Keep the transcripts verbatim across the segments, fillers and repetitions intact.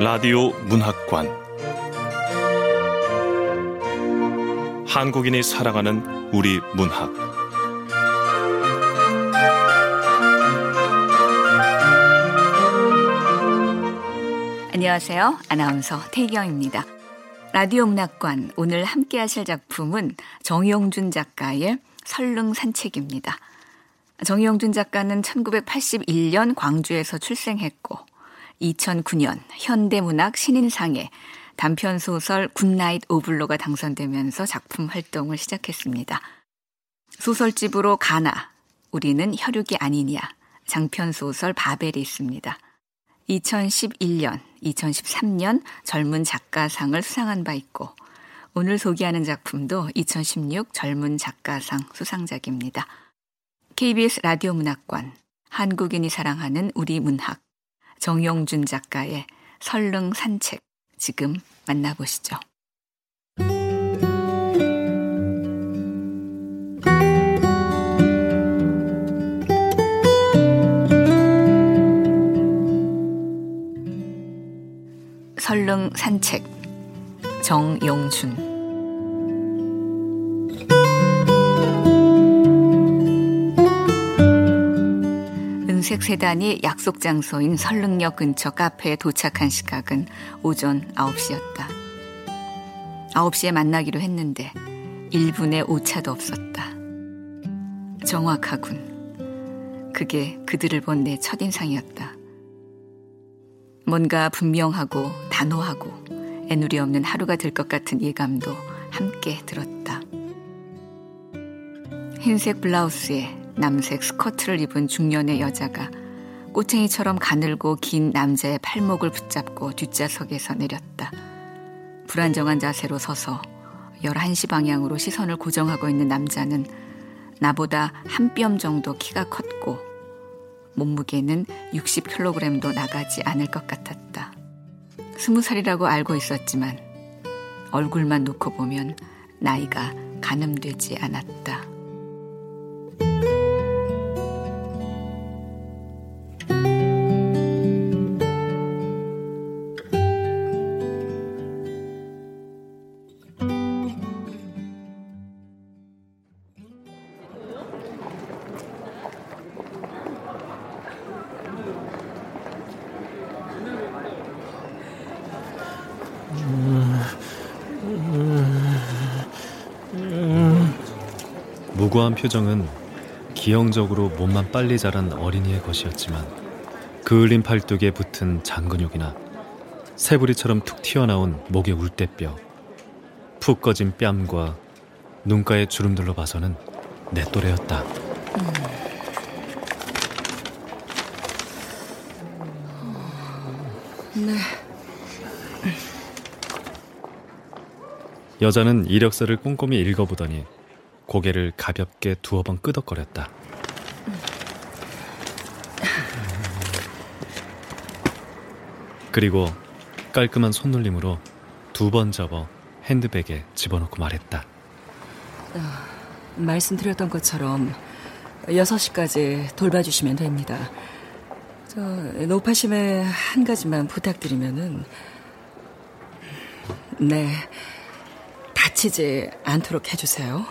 라디오 문학관, 한국인이 사랑하는 우리 문학. 안녕하세요. 아나운서 태경입니다. 라디오 문학관, 오늘 함께 하실 작품은 정용준 작가의 설릉산책입니다. 정용준 작가는 천구백팔십일 년 광주에서 출생했고 이천구 년 현대문학 신인상에 단편소설 굿나잇 오블로가 당선되면서 작품 활동을 시작했습니다. 소설집으로 가나, 우리는 혈육이 아니냐, 장편소설 바벨이 있습니다. 이천십일 년, 이천십삼 년 젊은 작가상을 수상한 바 있고, 오늘 소개하는 작품도 이천십육 젊은 작가상 수상작입니다. 케이비에스 라디오 문학관, 한국인이 사랑하는 우리 문학. 정용준 작가의 설릉 산책, 지금 만나보시죠. 설릉 산책, 정용준. 은색 세단이 약속 장소인 설릉역 근처 카페에 도착한 시각은 오전 아홉 시였다. 아홉 시에 만나기로 했는데 일 분의 오차도 없었다. 정확하군. 그게 그들을 본 내 첫인상이었다. 뭔가 분명하고 단호하고 애누리 없는 하루가 될 것 같은 예감도 함께 들었다. 흰색 블라우스에 남색 스커트를 입은 중년의 여자가 꼬챙이처럼 가늘고 긴 남자의 팔목을 붙잡고 뒷좌석에서 내렸다. 불안정한 자세로 서서 열한 시 방향으로 시선을 고정하고 있는 남자는 나보다 한 뼘 정도 키가 컸고 몸무게는 육십 킬로그램도 나가지 않을 것 같았다. 스무 살이라고 알고 있었지만 얼굴만 놓고 보면 나이가 가늠되지 않았다. 무고한 표정은 기형적으로 몸만 빨리 자란 어린이의 것이었지만 그을린 팔뚝에 붙은 장근육이나 새부리처럼 툭 튀어나온 목의 울대뼈, 푹 꺼진 뺨과 눈가의 주름들로 봐서는 내 또래였다. 음. 네. 여자는 이력서를 꼼꼼히 읽어보더니 고개를 가볍게 두어 번 끄덕거렸다. 그리고 깔끔한 손놀림으로 두 번 접어 핸드백에 집어넣고 말했다. 어, 말씀드렸던 것처럼 여섯 시까지 돌봐주시면 됩니다. 저 노파심에 한 가지만 부탁드리면은, 네, 다치지 않도록 해주세요.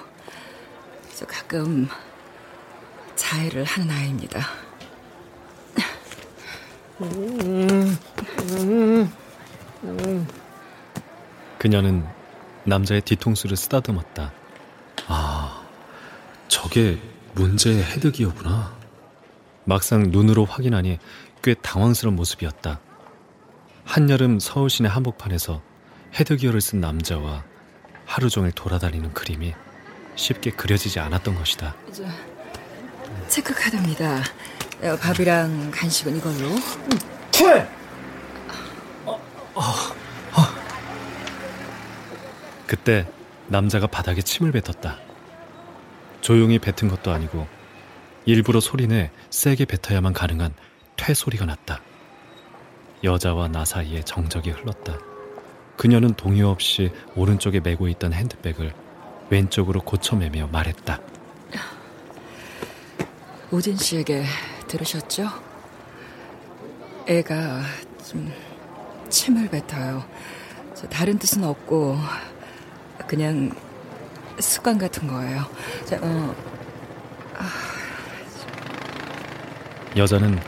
가끔 자해를 하는 아이입니다. 음, 음, 음. 그녀는 남자의 뒤통수를 쓰다듬었다. 아, 저게 문제의 헤드기어구나. 막상 눈으로 확인하니 꽤 당황스러운 모습이었다. 한여름 서울 시내 한복판에서 헤드기어를 쓴 남자와 하루 종일 돌아다니는 그림이 쉽게 그려지지 않았던 것이다. 저, 체크카드입니다. 밥이랑 간식은 이걸로. 퇴! 어, 어, 어. 그때 남자가 바닥에 침을 뱉었다. 조용히 뱉은 것도 아니고 일부러 소리내 세게 뱉어야만 가능한 퇴 소리가 났다. 여자와 나 사이에 정적이 흘렀다. 그녀는 동요 없이 오른쪽에 메고 있던 핸드백을 왼쪽으로 고쳐 매며 말했다. 오진 씨에게 들으셨죠? 애가 좀 침을 뱉어요. 저 다른 뜻은 없고 그냥 습관 같은 거예요. 저, 어. 아. 여자는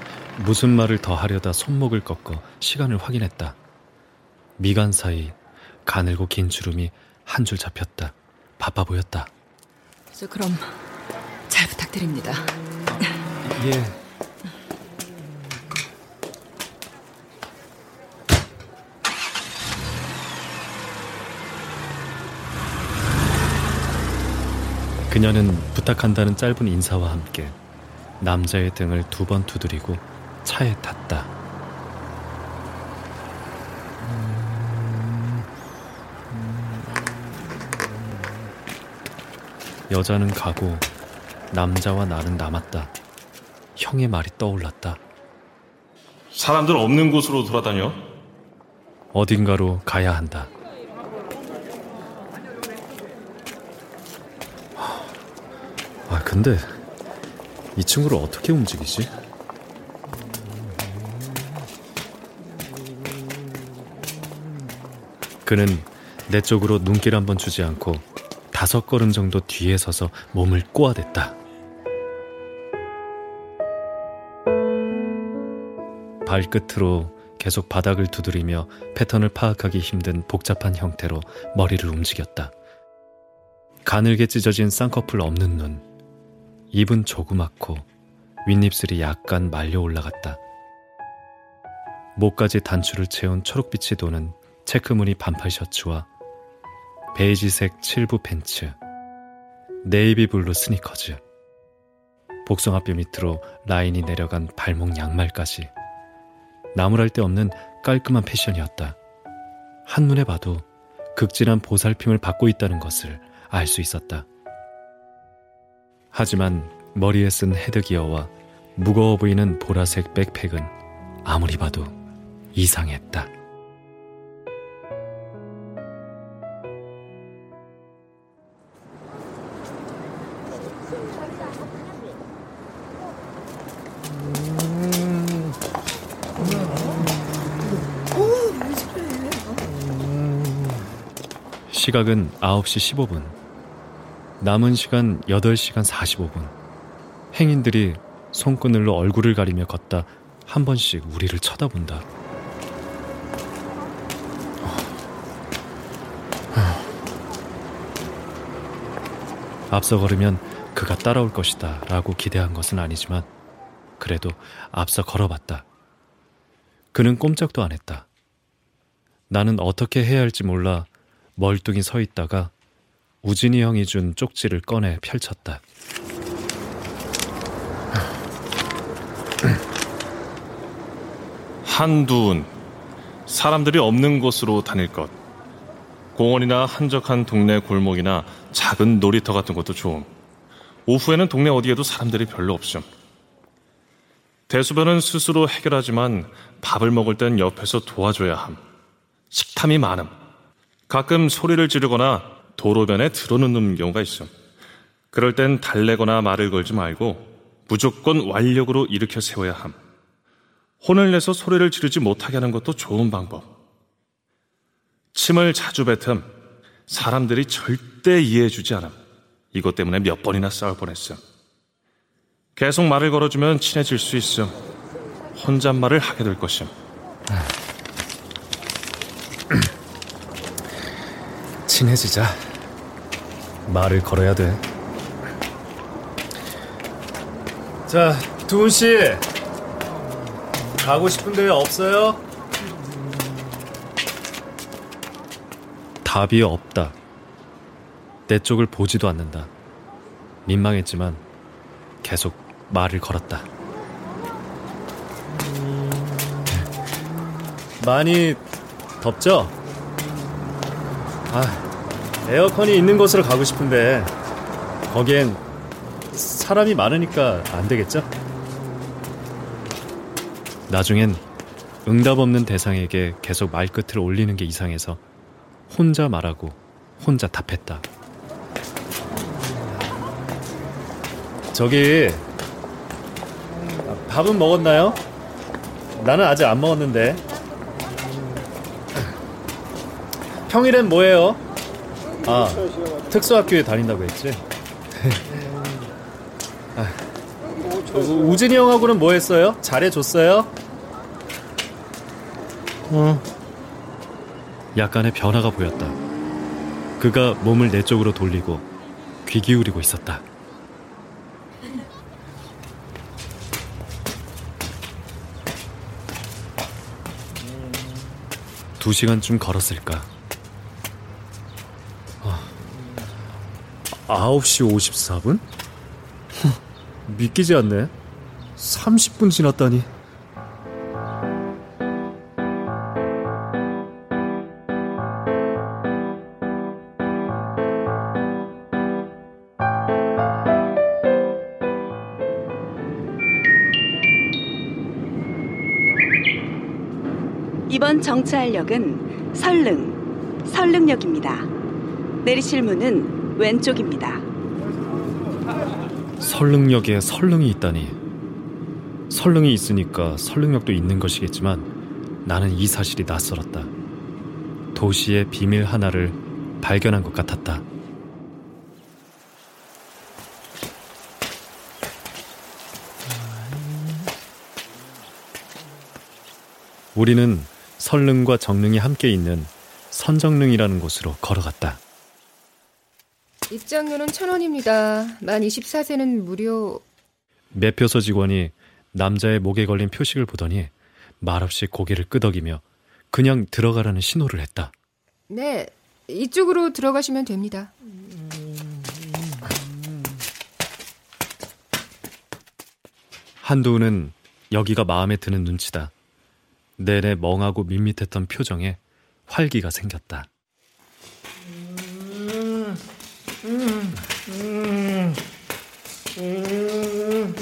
무슨 말을 더 하려다 손목을 꺾어 시간을 확인했다. 미간 사이 가늘고 긴 주름이 한 줄 잡혔다. 바빠 보였다. 저 그럼 잘 부탁드립니다. 예. 그녀는 부탁한다는 짧은 인사와 함께 남자의 등을 두 번 두드리고 차에 탔다. 여자는 가고 남자와 나는 남았다. 형의 말이 떠올랐다. 사람들 없는 곳으로 돌아다녀? 어딘가로 가야 한다. 아, 근데 이 친구를 어떻게 움직이지? 그는 내 쪽으로 눈길 한번 주지 않고 다섯 걸음 정도 뒤에 서서 몸을 꼬아댔다. 발끝으로 계속 바닥을 두드리며 패턴을 파악하기 힘든 복잡한 형태로 머리를 움직였다. 가늘게 찢어진 쌍꺼풀 없는 눈, 입은 조그맣고 윗입술이 약간 말려 올라갔다. 목까지 단추를 채운 초록빛이 도는 체크무늬 반팔 셔츠와 베이지색 칠부 팬츠, 네이비 블루 스니커즈, 복숭아뼈 밑으로 라인이 내려간 발목 양말까지 나무랄 데 없는 깔끔한 패션이었다. 한눈에 봐도 극진한 보살핌을 받고 있다는 것을 알 수 있었다. 하지만 머리에 쓴 헤드기어와 무거워 보이는 보라색 백팩은 아무리 봐도 이상했다. 시각은 아홉 시 십오 분. 남은 시간 여덟 시간 사십오 분. 행인들이 손그늘로 얼굴을 가리며 걷다 한 번씩 우리를 쳐다본다. 앞서 걸으면 그가 따라올 것이다 라고 기대한 것은 아니지만 그래도 앞서 걸어봤다. 그는 꼼짝도 안 했다. 나는 어떻게 해야 할지 몰라 멀뚱히 서 있다가 우진이 형이 준 쪽지를 꺼내 펼쳤다. 한두운, 사람들이 없는 곳으로 다닐 것. 공원이나 한적한 동네 골목이나 작은 놀이터 같은 것도 좋음. 오후에는 동네 어디에도 사람들이 별로 없음. 대소변은 스스로 해결하지만 밥을 먹을 땐 옆에서 도와줘야 함. 식탐이 많음. 가끔 소리를 지르거나 도로변에 드러눕는 경우가 있음. 그럴 땐 달래거나 말을 걸지 말고 무조건 완력으로 일으켜 세워야 함. 혼을 내서 소리를 지르지 못하게 하는 것도 좋은 방법. 침을 자주 뱉음. 사람들이 절대 이해해주지 않음. 이것 때문에 몇 번이나 싸울 뻔했음. 계속 말을 걸어주면 친해질 수 있음. 혼잣말을 하게 될 것임. 친해지자. 말을 걸어야 돼. 자, 두은 씨, 가고 싶은 데왜 없어요? 답이 없다. 내 쪽을 보지도 않는다. 민망했지만 계속 말을 걸었다. 많이 덥죠? 아, 에어컨이 있는 곳으로 가고 싶은데 거기엔 사람이 많으니까 안 되겠죠? 나중엔 응답 없는 대상에게 계속 말끝을 올리는 게 이상해서 혼자 말하고 혼자 답했다. 저기 밥은 먹었나요? 나는 아직 안 먹었는데. 평일엔 뭐해요? 아, 특수학교에 다닌다고 했지? 아, 우진이 형하고는 뭐 했어요? 잘해줬어요? 어. 약간의 변화가 보였다. 그가 몸을 내 쪽으로 돌리고 귀 기울이고 있었다. 두 시간쯤 걸었을까. 아홉 시 오십사 분? 믿기지 않네. 삼십 분 지났다니. 이번 정차할 역은 설릉, 설릉역입니다. 내리실 문은 왼쪽입니다. 설릉역에 설릉이 있다니. 설릉이 있으니까 설릉역도 있는 것이겠지만 나는 이 사실이 낯설었다. 도시의 비밀 하나를 발견한 것 같았다. 우리는 설릉과 정릉이 함께 있는 선정릉이라는 곳으로 걸어갔다. 입장료는 천 원입니다. 만 이십사 세는 무료. 매표소 직원이 남자의 목에 걸린 표식을 보더니 말없이 고개를 끄덕이며 그냥 들어가라는 신호를 했다. 네, 이쪽으로 들어가시면 됩니다. 한두우는 여기가 마음에 드는 눈치다. 내내 멍하고 밋밋했던 표정에 활기가 생겼다. 음, 음, 음, 음, 음.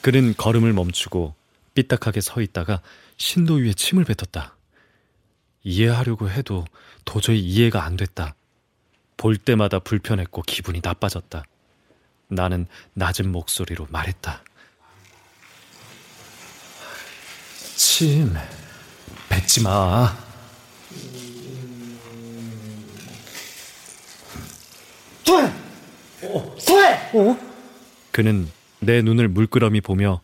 그는 걸음을 멈추고 삐딱하게 서 있다가 신도 위에 침을 뱉었다. 이해하려고 해도 도저히 이해가 안 됐다. 볼 때마다 불편했고 기분이 나빠졌다. 나는 낮은 목소리로 말했다. 침 뱉지 마. 돼! 어? 돼! 어? 그는 내 눈을 물끄러미 보며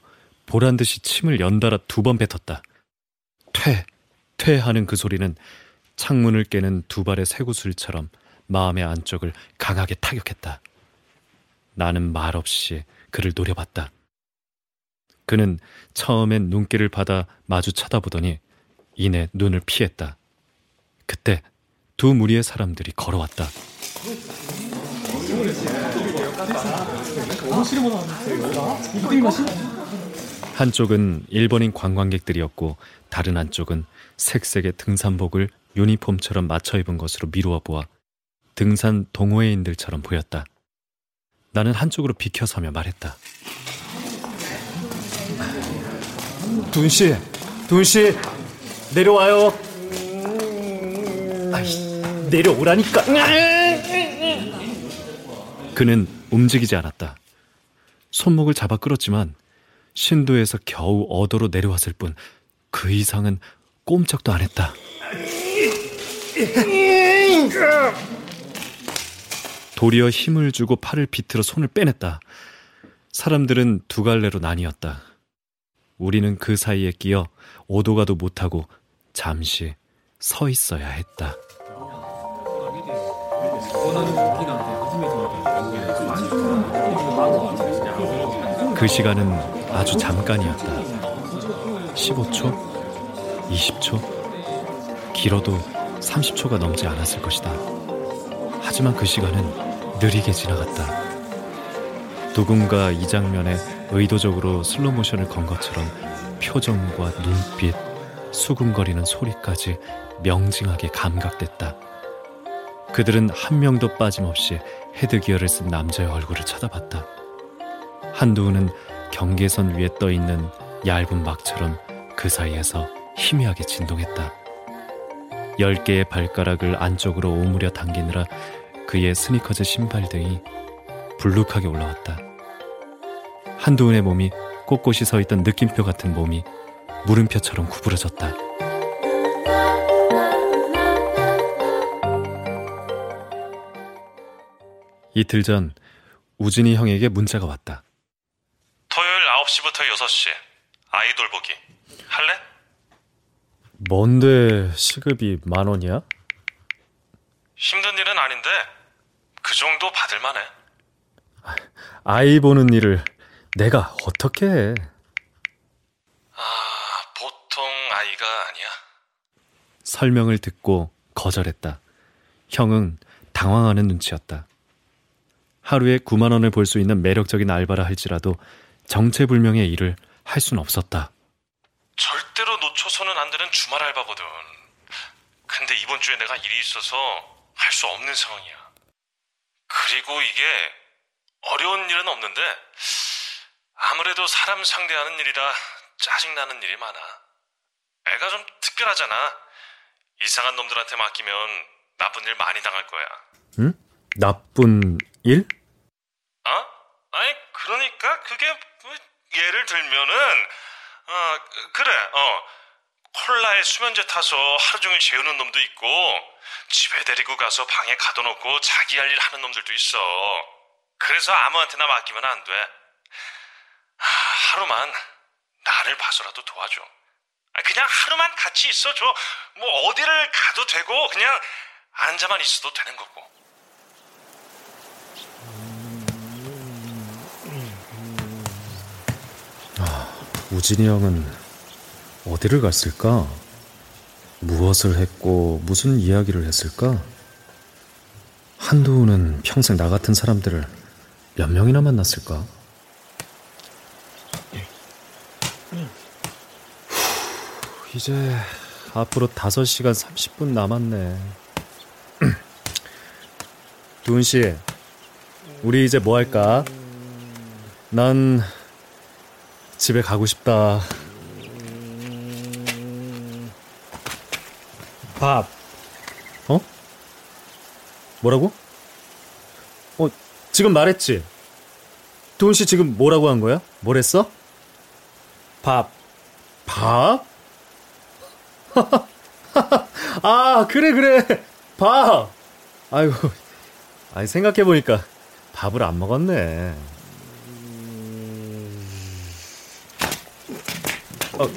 보란 듯이 침을 연달아 두 번 뱉었다. 퇴, 퇴하는 그 소리는 창문을 깨는 두 발의 쇠구슬처럼 마음의 안쪽을 강하게 타격했다. 나는 말없이 그를 노려봤다. 그는 처음엔 눈길을 받아 마주 쳐다보더니 이내 눈을 피했다. 그때 두 무리의 사람들이 걸어왔다. 한쪽은 일본인 관광객들이었고 다른 한쪽은 색색의 등산복을 유니폼처럼 맞춰 입은 것으로 미루어 보아 등산 동호회인들처럼 보였다. 나는 한쪽으로 비켜서며 말했다. 둔씨, 둔씨, 내려와요. 아이, 내려오라니까. 그는 움직이지 않았다. 손목을 잡아 끌었지만 신도에서 겨우 어도로 내려왔을 뿐 그 이상은 꼼짝도 안 했다. 도리어 힘을 주고 팔을 비틀어 손을 빼냈다. 사람들은 두 갈래로 나뉘었다. 우리는 그 사이에 끼어 오도가도 못하고 잠시 서 있어야 했다. 그 시간은 아주 잠깐이었다. 십오 초? 이십 초? 길어도 삼십 초가 넘지 않았을 것이다. 하지만 그 시간은 느리게 지나갔다. 누군가 이 장면에 의도적으로 슬로모션을 건 것처럼 표정과 눈빛, 수근거리는 소리까지 명징하게 감각됐다. 그들은 한 명도 빠짐없이 헤드기어를 쓴 남자의 얼굴을 쳐다봤다. 한두우는 경계선 위에 떠있는 얇은 막처럼 그 사이에서 희미하게 진동했다. 열 개의 발가락을 안쪽으로 오므려 당기느라 그의 스니커즈 신발등이 불룩하게 올라왔다. 한두운의 몸이 꼿꼿이 서있던 느낌표 같은 몸이 물음표처럼 구부러졌다. 이틀 전 우진이 형에게 문자가 왔다. 토요일 아홉 시부터 여섯 시 아이돌 보기 할래? 뭔데 시급이 만 원이야? 힘든 일은 아닌데 그 정도 받을만해. 아이 보는 일을 내가 어떻게 해? 아, 보통 아이가 아니야. 설명을 듣고 거절했다. 형은 당황하는 눈치였다. 하루에 구만 원을 벌 수 있는 매력적인 알바라 할지라도 정체불명의 일을 할 순 없었다. 절대로 놓쳐서는 안 되는 주말 알바거든. 근데 이번 주에 내가 일이 있어서 할 수 없는 상황이야. 그리고 이게 어려운 일은 없는데 아무래도 사람 상대하는 일이라 짜증나는 일이 많아. 애가 좀 특별하잖아. 이상한 놈들한테 맡기면 나쁜 일 많이 당할 거야. 응? 나쁜 일? 아? 아니 그러니까 그게 예를 들면은 아 그래 어 콜라에 수면제 타서 하루 종일 재우는 놈도 있고 집에 데리고 가서 방에 가둬놓고 자기 할 일 하는 놈들도 있어. 그래서 아무한테나 맡기면 안 돼. 하루만 나를 봐서라도 도와줘. 그냥 하루만 같이 있어줘. 뭐 어디를 가도 되고 그냥 앉아만 있어도 되는 거고. 아, 우진이 형은 어디를 갔을까? 무엇을 했고 무슨 이야기를 했을까? 한두우는 평생 나 같은 사람들을 몇 명이나 만났을까? 후, 이제 앞으로 다섯 시간 삼십 분 남았네. 두은 씨, 우리 이제 뭐 할까? 난 집에 가고 싶다. 밥. 어? 뭐라고? 어, 지금 말했지? 두은 씨 지금 뭐라고 한 거야? 뭐랬어? 밥. 밥? 아, 그래, 그래. 밥. 아이고, 아니, 생각해보니까 밥을 안 먹었네. 어.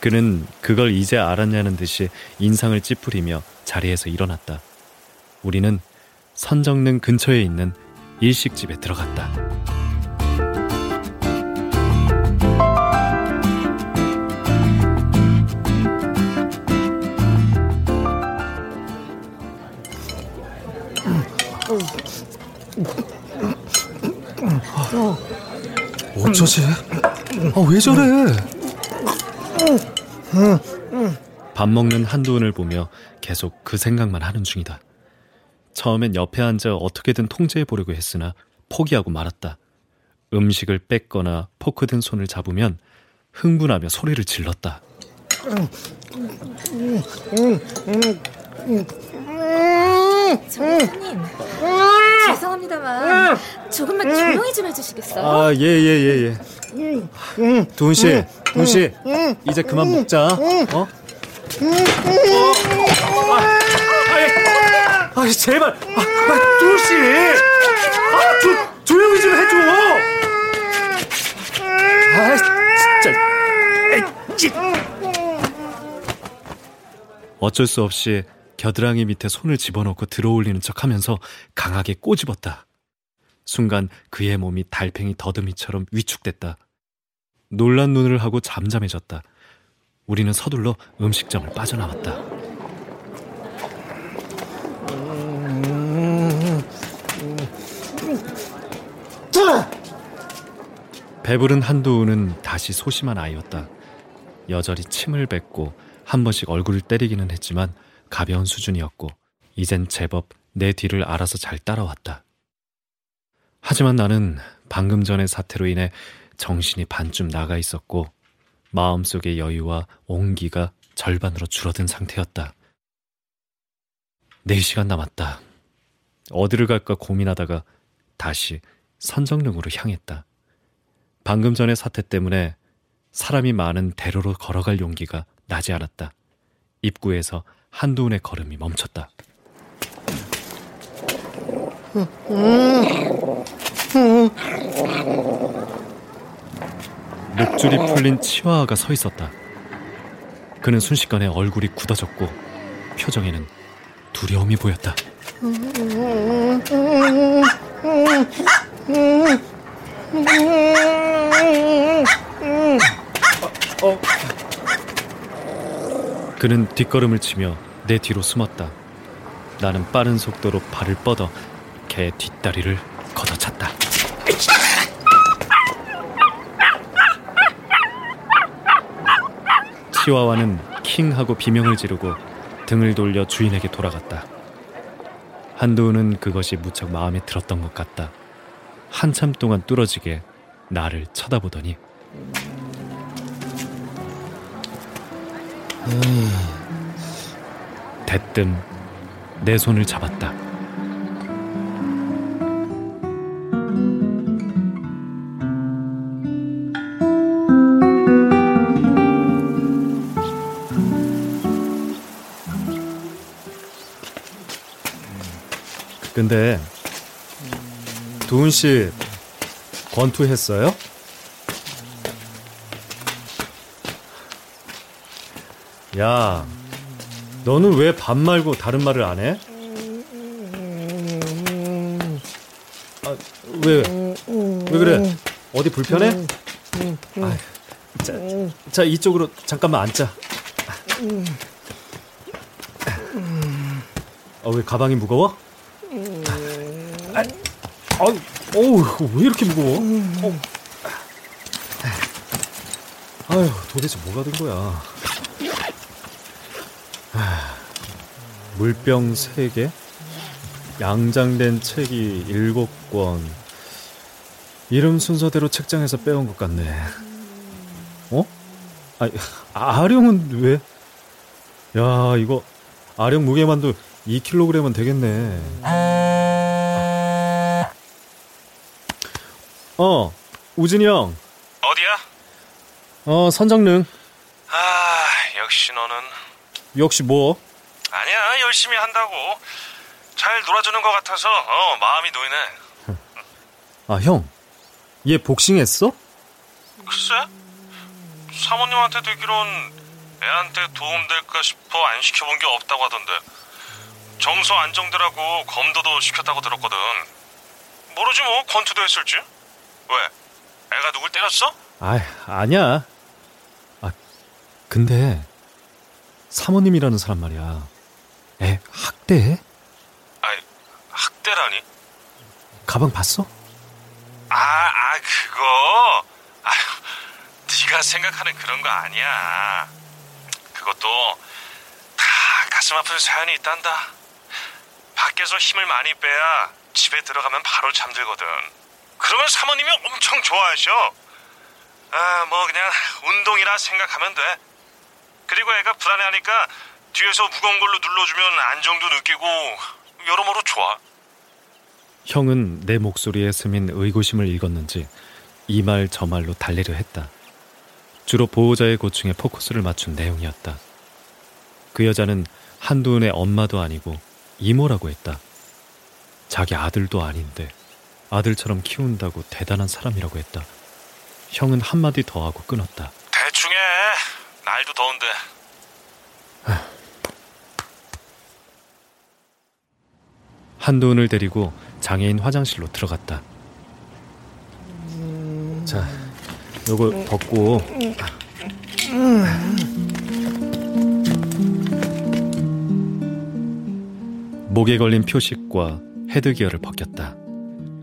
그는 그걸 이제 알았냐는 듯이 인상을 찌푸리며 자리에서 일어났다. 우리는 선정릉 근처에 있는 일식집에 들어갔다. 어쩌지? 아, 왜 저래? 밥 먹는 한두은을 보며 계속 그 생각만 하는 중이다. 처음엔 옆에 앉아 어떻게든 통제해보려고 했으나 포기하고 말았다. 음식을 뺏거나 포크 든 손을 잡으면 흥분하며 소리를 질렀다. 선생님, 죄송합니다만 조금만 조용히 좀 해주시겠어요? 아, 예, 예, 예, 예. 도은 씨, 도은 씨, 이제 그만 먹자. 어? 어? 아, 아, 제발, 아, 아, 도은 씨, 아, 조, 조용히 좀 해줘. 아, 진짜. 어쩔 수 없이 겨드랑이 밑에 손을 집어넣고 들어올리는 척하면서 강하게 꼬집었다. 순간 그의 몸이 달팽이 더듬이처럼 위축됐다. 놀란 눈을 하고 잠잠해졌다. 우리는 서둘러 음식점을 빠져나왔다. 음... 배부른 한두우는 다시 소심한 아이였다. 여전히 침을 뱉고 한 번씩 얼굴을 때리기는 했지만 가벼운 수준이었고 이젠 제법 내 뒤를 알아서 잘 따라왔다. 하지만 나는 방금 전의 사태로 인해 정신이 반쯤 나가 있었고 마음속의 여유와 온기가 절반으로 줄어든 상태였다. 네 시간 남았다. 어디를 갈까 고민하다가 다시 선정릉으로 향했다. 방금 전의 사태 때문에 사람이 많은 대로로 걸어갈 용기가 나지 않았다. 입구에서 한두운의 걸음이 멈췄다. 목줄이 풀린 치와아가 서 있었다. 그는 순식간에 얼굴이 굳어졌고 표정에는 두려움이 보였다. 그는 뒷걸음을 치며 내 뒤로 숨었다. 나는 빠른 속도로 발을 뻗어 개의 뒷다리를 걷어찼다. 치와와는 킹하고 비명을 지르고 등을 돌려 주인에게 돌아갔다. 한두우는 그것이 무척 마음에 들었던 것 같다. 한참 동안 뚫어지게 나를 쳐다보더니 음... 대뜸 내 손을 잡았다. 근데 두은 씨 권투했어요? 야, 너는 왜 밥 말고 다른 말을 안 해? 아, 왜? 왜 그래? 어디 불편해? 아, 자, 자, 이쪽으로 잠깐만 앉자. 아, 왜 가방이 무거워? 아, 아, 어우, 왜 이렇게 무거워? 어. 아유, 도대체 뭐가 된 거야? 물병 세 개, 양장된 책이 일곱 권, 이름 순서대로 책장에서 빼온 것 같네. 어? 아니, 아령은 왜? 야, 이거 아령 무게만도 이 킬로그램은 되겠네. 아. 어, 우진이 형. 어디야? 어, 선정릉. 아, 역시 너는. 역시 뭐? 아니야, 열심히 한다고. 잘 놀아주는 것 같아서 어 마음이 놓이네. 아, 형, 얘 복싱했어? 글쎄, 사모님한테 듣기론 애한테 도움될까 싶어 안 시켜본 게 없다고 하던데 정서 안정되라고 검도도 시켰다고 들었거든. 모르지 뭐, 권투도 했을지. 왜, 애가 누굴 때렸어? 아, 아니야. 아, 근데 사모님이라는 사람 말이야, 애 학대해? 아니, 학대라니? 가방 봤어? 아, 아 그거? 아, 네가 생각하는 그런 거 아니야. 그것도 다 가슴 아픈 사연이 있단다. 밖에서 힘을 많이 빼야 집에 들어가면 바로 잠들거든. 그러면 사모님이 엄청 좋아하셔. 아, 뭐 그냥 운동이라 생각하면 돼. 그리고 애가 불안해하니까 뒤에서 무거운 걸로 눌러주면 안정도 느끼고 여러모로 좋아. 형은 내 목소리에 스민 의구심을 읽었는지 이 말 저 말로 달래려 했다. 주로 보호자의 고충에 포커스를 맞춘 내용이었다. 그 여자는 한두은의 엄마도 아니고 이모라고 했다. 자기 아들도 아닌데 아들처럼 키운다고 대단한 사람이라고 했다. 형은 한마디 더 하고 끊었다. 대충해. 날도 더운데. 한두운을 데리고 장애인 화장실로 들어갔다. 자, 요거 벗고. 목에 걸린 표식과 헤드기어를 벗겼다.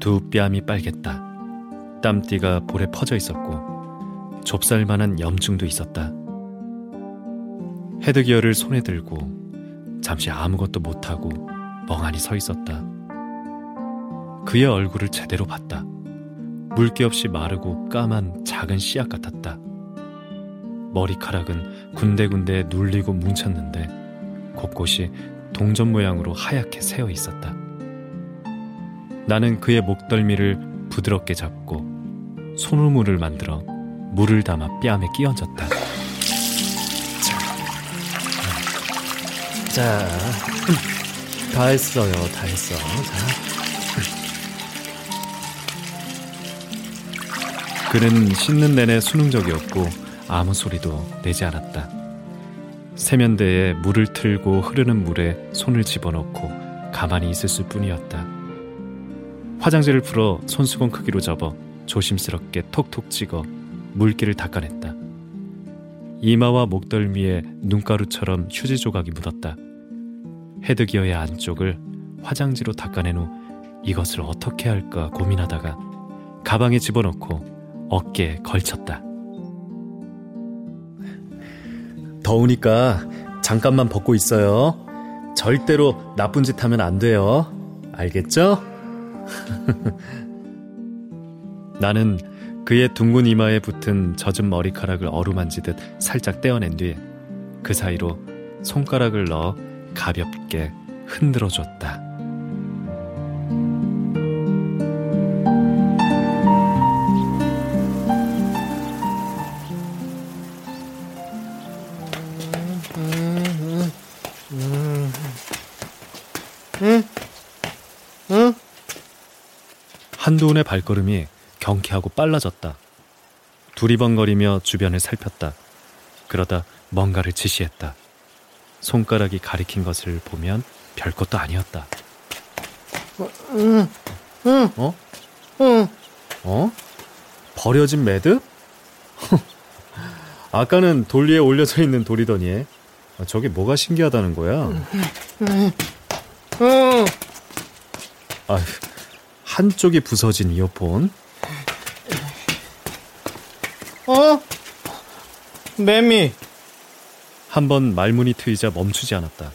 두 뺨이 빨갰다. 땀띠가 볼에 퍼져 있었고 좁쌀만한 염증도 있었다. 헤드기어를 손에 들고 잠시 아무것도 못하고 멍하니 서 있었다. 그의 얼굴을 제대로 봤다. 물기 없이 마르고 까만 작은 씨앗 같았다. 머리카락은 군데군데 눌리고 뭉쳤는데 곳곳이 동전 모양으로 하얗게 새어 있었다. 나는 그의 목덜미를 부드럽게 잡고 소누물을 만들어 물을 담아 뺨에 끼얹었다. 자, 다 했어요, 다 했어. 자. 그는 씻는 내내 수능적이었고 아무 소리도 내지 않았다. 세면대에 물을 틀고 흐르는 물에 손을 집어넣고 가만히 있었을 뿐이었다. 화장지를 풀어 손수건 크기로 접어 조심스럽게 톡톡 찍어 물기를 닦아냈다. 이마와 목덜미에 눈가루처럼 휴지 조각이 묻었다. 헤드기어의 안쪽을 화장지로 닦아낸 후 이것을 어떻게 할까 고민하다가 가방에 집어넣고 어깨에 걸쳤다. 더우니까 잠깐만 벗고 있어요. 절대로 나쁜 짓 하면 안 돼요. 알겠죠? 나는 그의 둥근 이마에 붙은 젖은 머리카락을 어루만지듯 살짝 떼어낸 뒤 그 사이로 손가락을 넣어 가볍게 흔들어줬다. 한두운의 발걸음이 경쾌하고 빨라졌다. 두리번거리며 주변을 살폈다. 그러다 뭔가를 지시했다. 손가락이 가리킨 것을 보면 별것도 아니었다. 어? 응, 응, 어? 응. 어? 버려진 매듭? 아까는 돌 위에 올려져 있는 돌이더니 저게 뭐가 신기하다는 거야? 응. 응. 아휴, 한쪽이 부서진 이어폰. 어? 매미. 한 번 말문이 트이자 멈추지 않았다.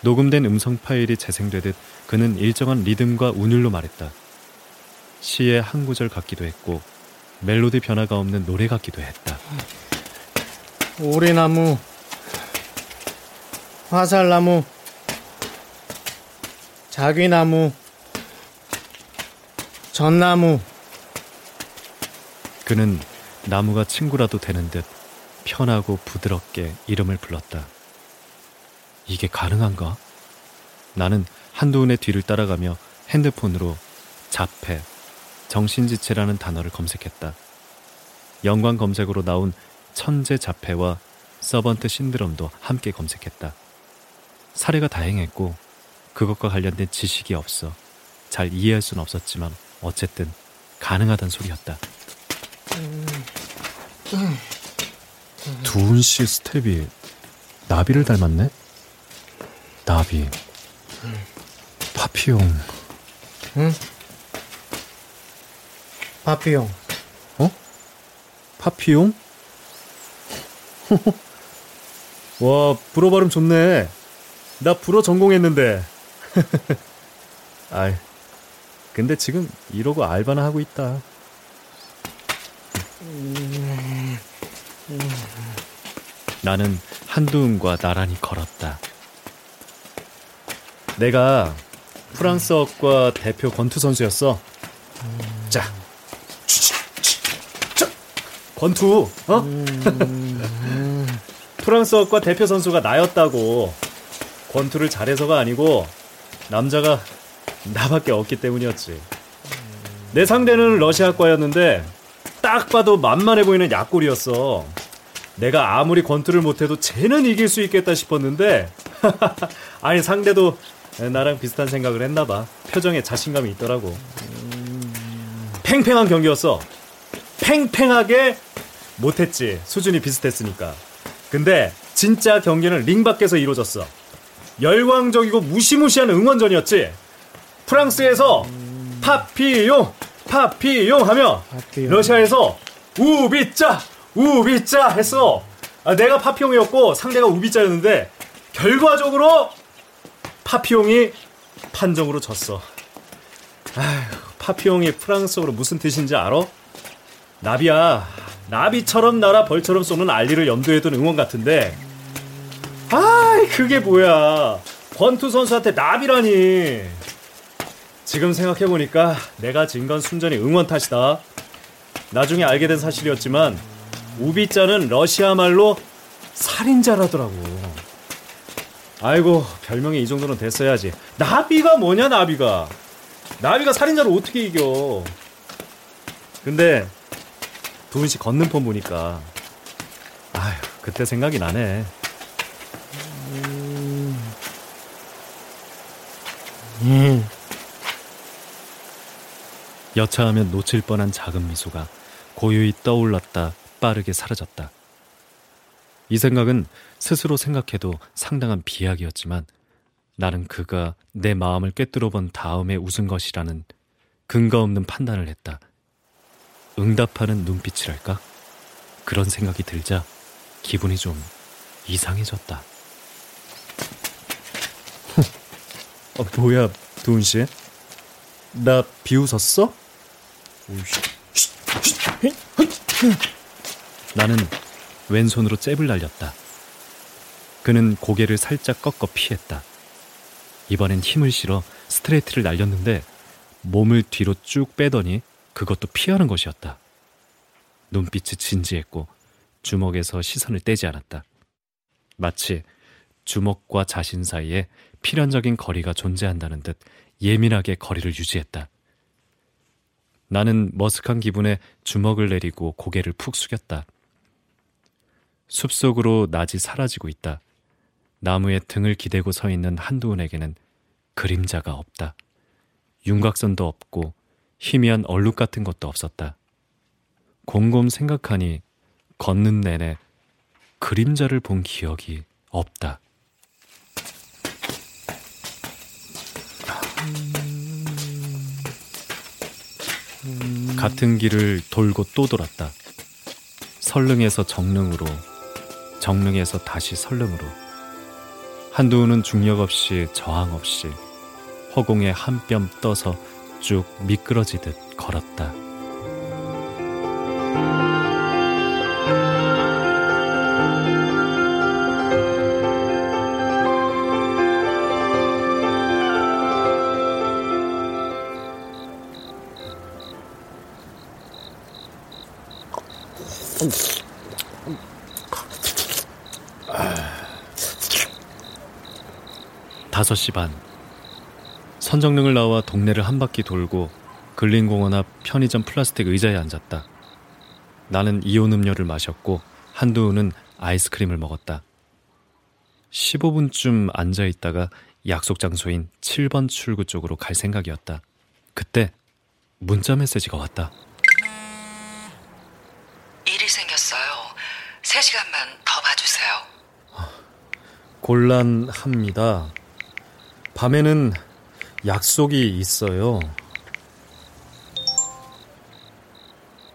녹음된 음성 파일이 재생되듯 그는 일정한 리듬과 운율로 말했다. 시의 한 구절 같기도 했고 멜로디 변화가 없는 노래 같기도 했다. 오리나무, 화살나무, 자귀나무, 전나무. 그는 나무가 친구라도 되는 듯 편하고 부드럽게 이름을 불렀다. 이게 가능한가? 나는 한두운의 뒤를 따라가며 핸드폰으로 자폐, 정신지체라는 단어를 검색했다. 연관 검색으로 나온 천재 자폐와 서번트 신드롬도 함께 검색했다. 사례가 다행했고 그것과 관련된 지식이 없어 잘 이해할 순 없었지만 어쨌든 가능하단 소리였다. 음, 음. 두은 씨 스텝이 나비를 닮았네? 나비, 파피용. 응? 파피용. 어? 파피용? 와, 불어 발음 좋네. 나 불어 전공했는데. 아이, 근데 지금 이러고 알바나 하고 있다. 음... 나는 한두운과 나란히 걸었다. 내가 프랑스어과 대표 권투 선수였어. 음... 자, 권투, 어? 음... 프랑스어과 대표 선수가 나였다고. 권투를 잘해서가 아니고 남자가 나밖에 없기 때문이었지. 내 상대는 러시아과였는데 딱 봐도 만만해 보이는 약골이었어. 내가 아무리 권투를 못해도 쟤는 이길 수 있겠다 싶었는데 아니, 상대도 나랑 비슷한 생각을 했나봐. 표정에 자신감이 있더라고. 팽팽한 경기였어. 팽팽하게 못했지, 수준이 비슷했으니까. 근데 진짜 경기는 링 밖에서 이루어졌어. 열광적이고 무시무시한 응원전이었지. 프랑스에서 파피용 파피용 하며 파피용. 러시아에서 우비자 우비자 했어. 아, 내가 파피용이었고 상대가 우비자였는데 결과적으로 파피용이 판정으로 졌어. 아휴, 파피용이 프랑스어로 무슨 뜻인지 알아? 나비야, 나비처럼 날아 벌처럼 쏘는 알리를 염두에 둔 응원 같은데, 아 그게 뭐야, 권투 선수한테 나비라니. 지금 생각해보니까 내가 진 건 순전히 응원 탓이다. 나중에 알게 된 사실이었지만 우비자는 러시아 말로 살인자라더라고. 아이고, 별명이 이 정도는 됐어야지. 나비가 뭐냐, 나비가 나비가 살인자를 어떻게 이겨. 근데 도훈씨 걷는폰 보니까 아휴, 그때 생각이 나네. 음... 음. 여차하면 놓칠 뻔한 작은 미소가 고요히 떠올랐다 빠르게 사라졌다. 이 생각은 스스로 생각해도 상당한 비약이었지만 나는 그가 내 마음을 꿰뚫어 본 다음에 웃은 것이라는 근거 없는 판단을 했다. 응답하는 눈빛이랄까? 그런 생각이 들자 기분이 좀 이상해졌다. 어, 뭐야, 도훈씨? 나 비웃었어? 나는 왼손으로 잽을 날렸다. 그는 고개를 살짝 꺾어 피했다. 이번엔 힘을 실어 스트레이트를 날렸는데 몸을 뒤로 쭉 빼더니 그것도 피하는 것이었다. 눈빛이 진지했고 주먹에서 시선을 떼지 않았다. 마치 주먹과 자신 사이에 필연적인 거리가 존재한다는 듯 예민하게 거리를 유지했다. 나는 머쓱한 기분에 주먹을 내리고 고개를 푹 숙였다. 숲속으로 낮이 사라지고 있다. 나무에 등을 기대고 서 있는 한두운에게는 그림자가 없다. 윤곽선도 없고 희미한 얼룩 같은 것도 없었다. 곰곰 생각하니 걷는 내내 그림자를 본 기억이 없다. 같은 길을 돌고 또 돌았다. 설릉에서 정릉으로, 정릉에서 다시 설릉으로. 한두우는 중력 없이 저항 없이 허공에 한 뼘 떠서 쭉 미끄러지듯 걸었다. 다섯 시 반 선정릉을 나와 동네를 한 바퀴 돌고 근린공원 앞 편의점 플라스틱 의자에 앉았다. 나는 이온 음료를 마셨고 한두우는 아이스크림을 먹었다. 십오 분쯤 앉아있다가 약속 장소인 칠 번 출구 쪽으로 갈 생각이었다. 그때 문자 메시지가 왔다. 일이 생겼어요. 세 시간만 더 봐주세요. 곤란합니다. 밤에는 약속이 있어요.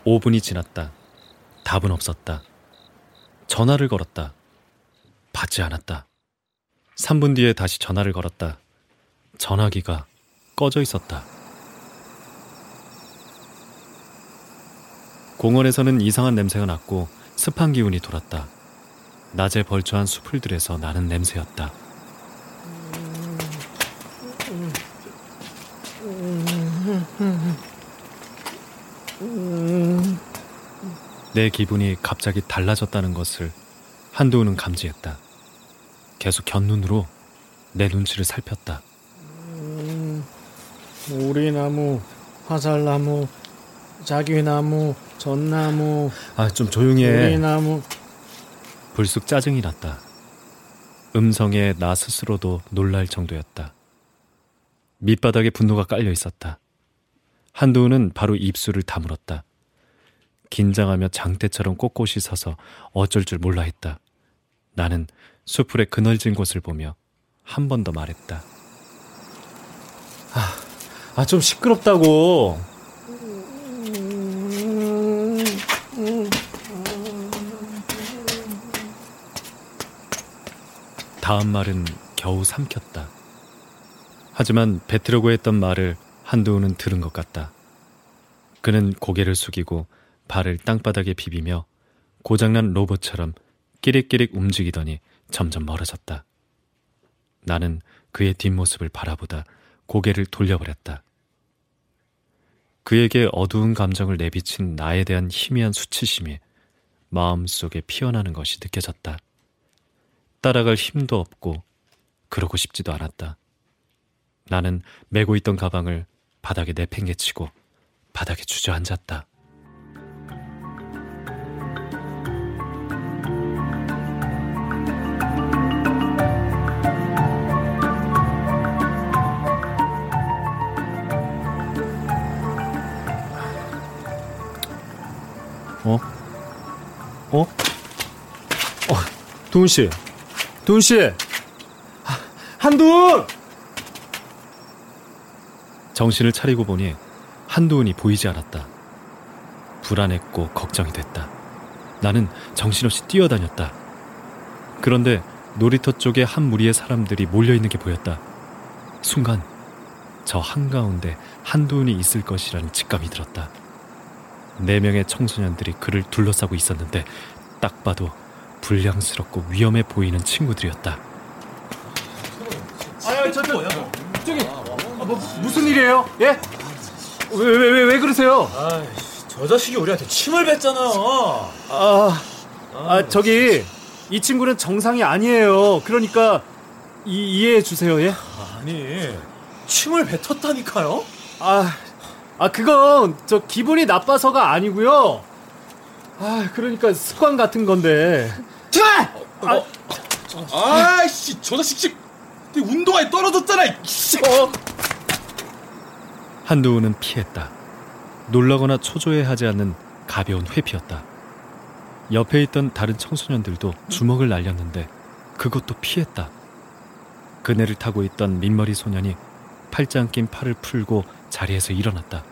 오 분이 지났다. 답은 없었다. 전화를 걸었다. 받지 않았다. 삼 분 뒤에 다시 전화를 걸었다. 전화기가 꺼져 있었다. 공원에서는 이상한 냄새가 났고 습한 기운이 돌았다. 낮에 벌초한 수풀들에서 나는 냄새였다. 내 기분이 갑자기 달라졌다는 것을 한두우는 감지했다. 계속 곁눈으로 내 눈치를 살폈다. 음, 오리나무, 화살나무, 자귀나무, 전나무. 아, 좀 조용히 해. 오리나무. 불쑥 짜증이 났다. 음성에 나 스스로도 놀랄 정도였다. 밑바닥에 분노가 깔려 있었다. 한두우는 바로 입술을 다물었다. 긴장하며 장대처럼 꼿꼿이 서서 어쩔 줄 몰라 했다. 나는 수풀의 그늘진 곳을 보며 한 번 더 말했다. 아, 아, 좀 시끄럽다고. 다음 말은 겨우 삼켰다. 하지만 뱉으려고 했던 말을 한두우는 들은 것 같다. 그는 고개를 숙이고 발을 땅바닥에 비비며 고장난 로봇처럼 끼릭끼릭 움직이더니 점점 멀어졌다. 나는 그의 뒷모습을 바라보다 고개를 돌려버렸다. 그에게 어두운 감정을 내비친 나에 대한 희미한 수치심이 마음속에 피어나는 것이 느껴졌다. 따라갈 힘도 없고 그러고 싶지도 않았다. 나는 메고 있던 가방을 바닥에 내팽개치고 바닥에 주저앉았다. 어? 어? 어, 도훈 씨. 도훈 씨. 아, 한두훈! 정신을 차리고 보니 한두훈이 보이지 않았다. 불안했고 걱정이 됐다. 나는 정신없이 뛰어다녔다. 그런데 놀이터 쪽에 한 무리의 사람들이 몰려있는 게 보였다. 순간 저 한가운데 한두훈이 있을 것이라는 직감이 들었다. 네 명의 청소년들이 그를 둘러싸고 있었는데 딱 봐도 불량스럽고 위험해 보이는 친구들이었다. 아유, 저, 저, 저기, 아, 뭐, 무슨 일이에요? 예? 왜, 왜, 왜, 왜 그러세요? 아, 저 자식이 우리한테 침을 뱉잖아요. 아, 아, 저기, 이 친구는 정상이 아니에요. 그러니까 이, 이해해 주세요, 예? 아니, 침을 뱉었다니까요? 아. 아, 그건 저 기분이 나빠서가 아니고요. 아, 그러니까 습관 같은 건데. 자! 아, 어, 어, 어, 아이씨, 저 자식 운동화에 떨어졌잖아. 어. 한두우는 피했다. 놀라거나 초조해하지 않는 가벼운 회피였다. 옆에 있던 다른 청소년들도 주먹을 날렸는데 그것도 피했다. 그네를 타고 있던 민머리 소년이 팔짱 낀 팔을 풀고 자리에서 일어났다.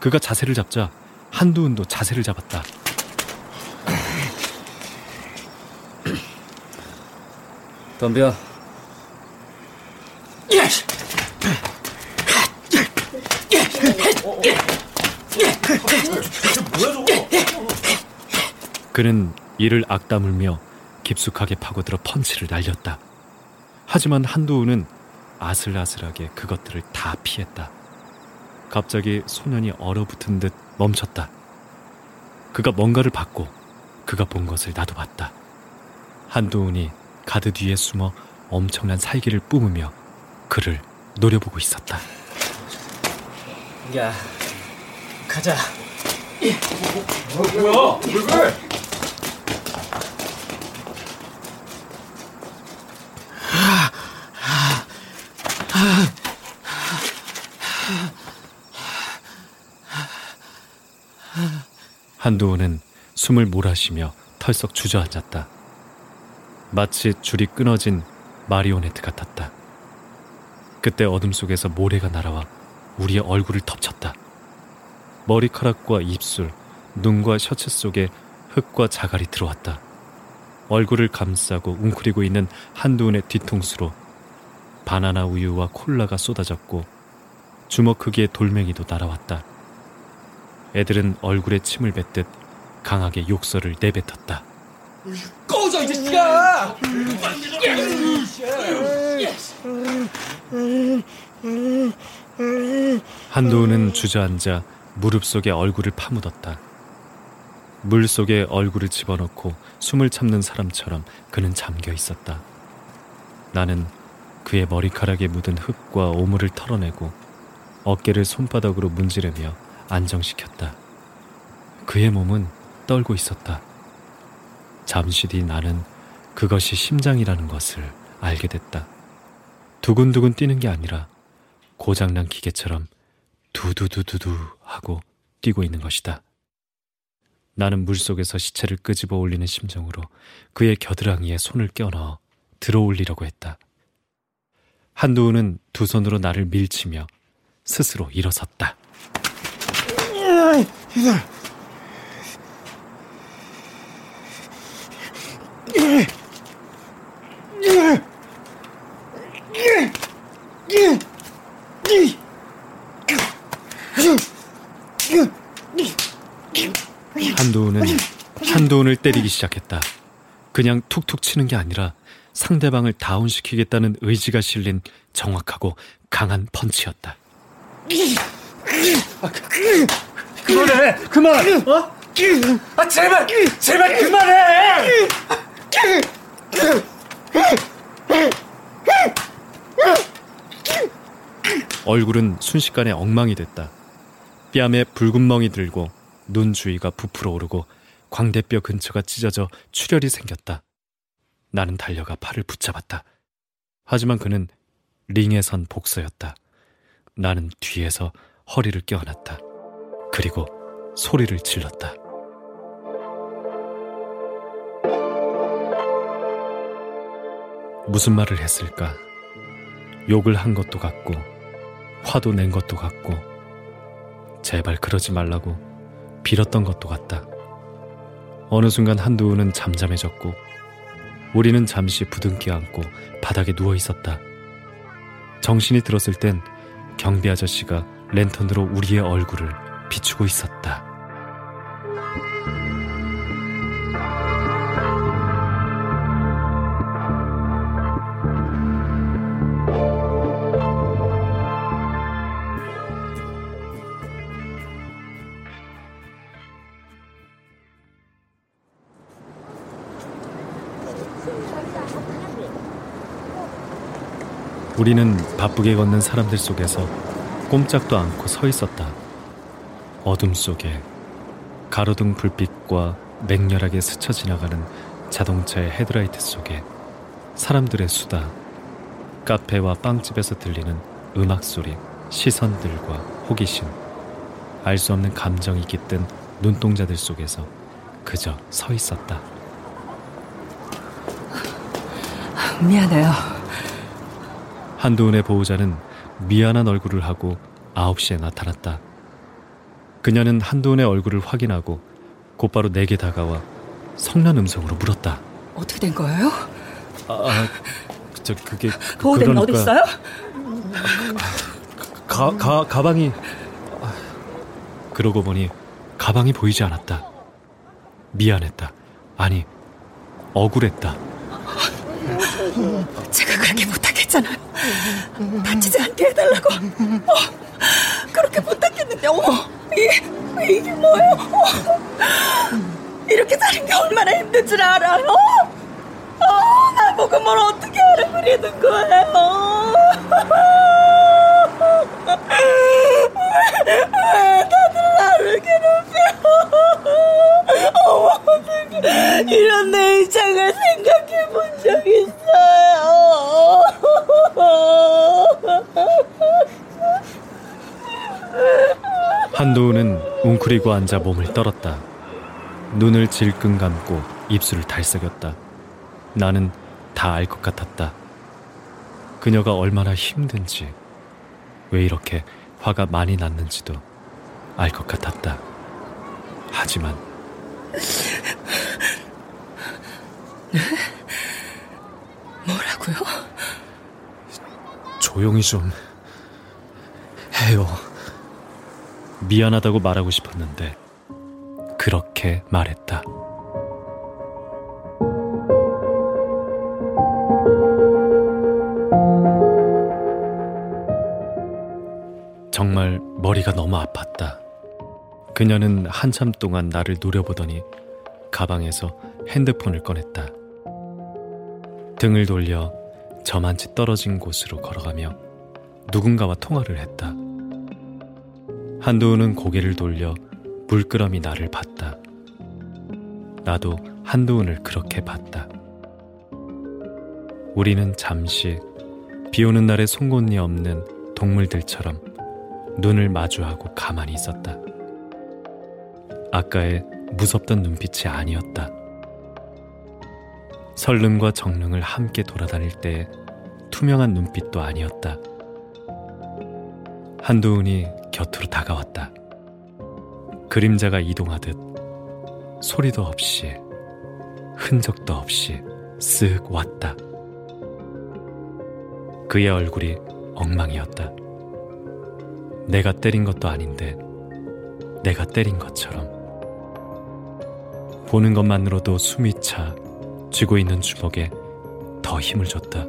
그가 자세를 잡자 한두운도 자세를 잡았다. 덤벼. 그는 이를 악다물며 깊숙하게 파고들어 펀치를 날렸다. 하지만 한두운은 아슬아슬하게 그것들을 다 피했다. 갑자기 소년이 얼어붙은 듯 멈췄다. 그가 뭔가를 봤고 그가 본 것을 나도 봤다. 한두훈이 가드 뒤에 숨어 엄청난 살기를 뿜으며 그를 노려보고 있었다. 야, 가자. 어, 어, 뭐야? 왜 그래? 아, 아, 아. 한두우는 숨을 몰아쉬며 털썩 주저앉았다. 마치 줄이 끊어진 마리오네트 같았다. 그때 어둠 속에서 모래가 날아와 우리의 얼굴을 덮쳤다. 머리카락과 입술, 눈과 셔츠 속에 흙과 자갈이 들어왔다. 얼굴을 감싸고 웅크리고 있는 한두운의 뒤통수로 바나나 우유와 콜라가 쏟아졌고 주먹 크기의 돌멩이도 날아왔다. 애들은 얼굴에 침을 뱉듯 강하게 욕설을 내뱉었다. 꺼져 이제 씨가! 한도우는 주저앉아 무릎 속에 얼굴을 파묻었다. 물 속에 얼굴을 집어넣고 숨을 참는 사람처럼 그는 잠겨 있었다. 나는 그의 머리카락에 묻은 흙과 오물을 털어내고 어깨를 손바닥으로 문지르며 안정시켰다. 그의 몸은 떨고 있었다. 잠시 뒤 나는 그것이 심장이라는 것을 알게 됐다. 두근두근 뛰는 게 아니라 고장난 기계처럼 두두두두두 하고 뛰고 있는 것이다. 나는 물속에서 시체를 끄집어 올리는 심정으로 그의 겨드랑이에 손을 껴넣어 들어올리려고 했다. 한두우는 두 손으로 나를 밀치며 스스로 일어섰다. 한두우는 한두운을 때리기 시작했다. 그냥 툭툭 치는 게 아니라 상대방을 다운시키겠다는 의지가 실린 정확하고 강한 펀치였다. 아, 그만해! 그만! 어? 아, 제발! 제발 그만해! 얼굴은 순식간에 엉망이 됐다. 뺨에 붉은 멍이 들고 눈 주위가 부풀어 오르고 광대뼈 근처가 찢어져 출혈이 생겼다. 나는 달려가 팔을 붙잡았다. 하지만 그는 링에 선 복서였다. 나는 뒤에서 허리를 껴안았다. 그리고 소리를 질렀다. 무슨 말을 했을까? 욕을 한 것도 같고 화도 낸 것도 같고 제발 그러지 말라고 빌었던 것도 같다. 어느 순간 한두우는 잠잠해졌고 우리는 잠시 부둥켜 안고 바닥에 누워 있었다. 정신이 들었을 땐 경비 아저씨가 랜턴으로 우리의 얼굴을 비추고 있었다. 우리는 바쁘게 걷는 사람들 속에서 꼼짝도 않고 서 있었다. 어둠 속에 가로등 불빛과 맹렬하게 스쳐 지나가는 자동차의 헤드라이트 속에 사람들의 수다, 카페와 빵집에서 들리는 음악 소리, 시선들과 호기심, 알 수 없는 감정이 깃든 눈동자들 속에서 그저 서 있었다. 미안해요. 한두운의 보호자는 미안한 얼굴을 하고 아홉 시에 나타났다. 그녀는 한두운의 얼굴을 확인하고 곧바로 내게 다가와 성난 음성으로 물었다. 어떻게 된 거예요? 아, 저 그게 보호대는 그러니까... 어디 있어요? 가, 가, 가방이... 그러고 보니 가방이 보이지 않았다. 미안했다. 아니, 억울했다. 제가 그렇게 부탁했잖아요. 다치지 않게 해달라고. 어, 그렇게 부탁했는데 어머 이게, 이게 뭐예요. 어, 이렇게 사는 게 얼마나 힘든 줄 알아요. 어, 나보고 뭘 어떻게 알아버리는 거예요. 다들 나를 괴롭혀. 어머 어떡해. 이런 내 인생을 생각해본 적 있어요. 한도우는 웅크리고 앉아 몸을 떨었다. 눈을 질끈 감고 입술을 달싹였다. 나는 다 알 것 같았다. 그녀가 얼마나 힘든지 왜 이렇게 화가 많이 났는지도 알 것 같았다. 하지만 네? 뭐라고요? 조용히 좀 해요. 미안하다고 말하고 싶었는데 그렇게 말했다. 정말 머리가 너무 아팠다. 그녀는 한참 동안 나를 노려보더니 가방에서 핸드폰을 꺼냈다. 등을 돌려 저만치 떨어진 곳으로 걸어가며 누군가와 통화를 했다. 한두우는 고개를 돌려 물끄러미 나를 봤다. 나도 한두운을 그렇게 봤다. 우리는 잠시 비오는 날에 송곳니 없는 동물들처럼 눈을 마주하고 가만히 있었다. 아까의 무섭던 눈빛이 아니었다. 설릉과 정릉을 함께 돌아다닐 때의 투명한 눈빛도 아니었다. 한두운이 곁으로 다가왔다. 그림자가 이동하듯 소리도 없이 흔적도 없이 쓱 왔다. 그의 얼굴이 엉망이었다. 내가 때린 것도 아닌데 내가 때린 것처럼. 보는 것만으로도 숨이 차 쥐고 있는 주먹에 더 힘을 줬다.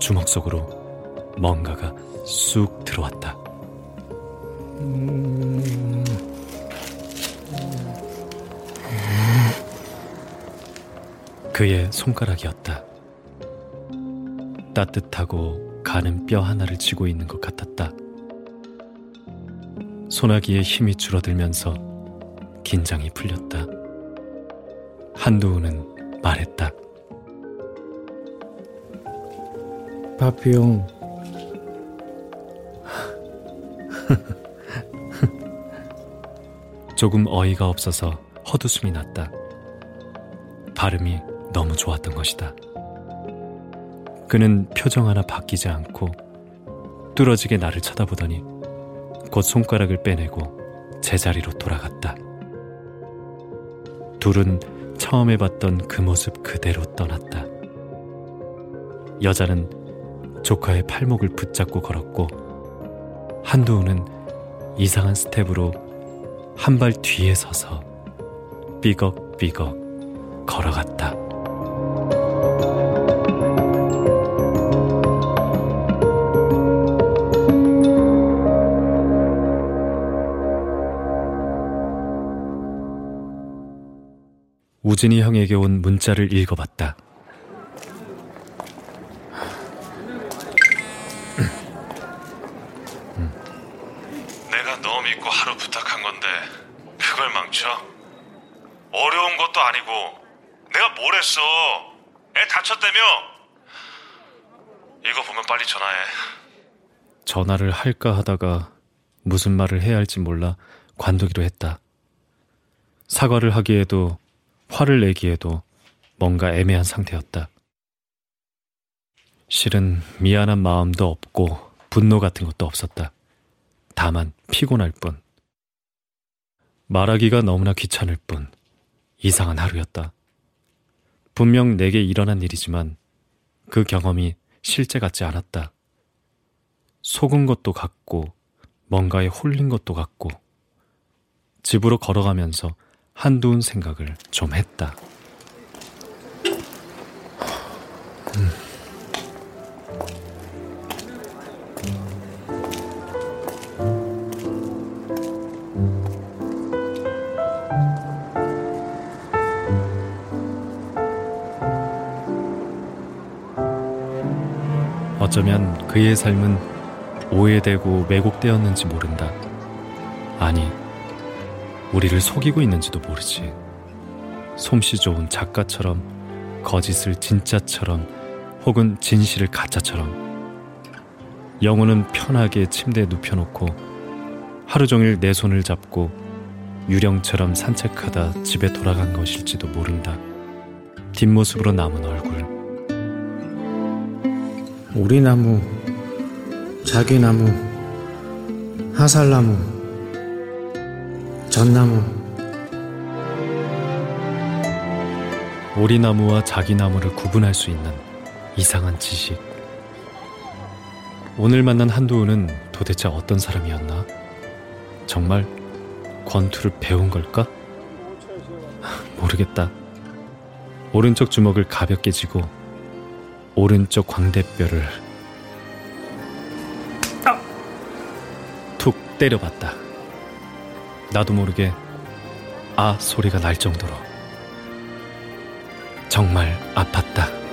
주먹 속으로 뭔가가 쑥 들어왔다. 음... 그의 손가락이었다. 따뜻하고 가는 뼈 하나를 쥐고 있는 것 같았다. 소나기의 힘이 줄어들면서 긴장이 풀렸다. 한두우는 말했다. 파피용. 조금 어이가 없어서 헛웃음이 났다. 발음이 너무 좋았던 것이다. 그는 표정 하나 바뀌지 않고 뚫어지게 나를 쳐다보더니 곧 손가락을 빼내고 제자리로 돌아갔다. 둘은 처음에 봤던 그 모습 그대로 떠났다. 여자는 조카의 팔목을 붙잡고 걸었고 한두우는 이상한 스텝으로 한 발 뒤에 서서 삐걱삐걱 걸어갔다. 우진이 형에게 온 문자를 읽어봤다. 내가 너 믿고 하루 부탁한 건데 그걸 망쳐? 어려운 것도 아니고 내가 뭘 했어? 애 다쳤다며? 이거 보면 빨리 전화해. 전화를 할까 하다가 무슨 말을 해야 할지 몰라 관두기로 했다. 사과를 하기에도 화를 내기에도 뭔가 애매한 상태였다. 실은 미안한 마음도 없고 분노 같은 것도 없었다. 다만 피곤할 뿐. 말하기가 너무나 귀찮을 뿐. 이상한 하루였다. 분명 내게 일어난 일이지만 그 경험이 실제 같지 않았다. 속은 것도 같고 뭔가에 홀린 것도 같고. 집으로 걸어가면서 한두운 생각을 좀 했다. 음. 어쩌면 그의 삶은 오해되고 왜곡되었는지 모른다. 아니, 우리를 속이고 있는지도 모르지. 솜씨 좋은 작가처럼, 거짓을 진짜처럼, 혹은 진실을 가짜처럼. 영혼은 편하게 침대에 눕혀놓고 하루 종일 내 손을 잡고 유령처럼 산책하다 집에 돌아간 것일지도 모른다. 뒷모습으로 남은 얼굴. 오리나무, 자귀나무, 하살나무, 전나무. 오리나무와 자기나무를 구분할 수 있는 이상한 지식. 오늘 만난 한두우는 도대체 어떤 사람이었나? 정말 권투를 배운 걸까? 모르겠다. 오른쪽 주먹을 가볍게 쥐고 오른쪽 광대뼈를 툭 때려봤다. 나도 모르게 아 소리가 날 정도로 정말 아팠다.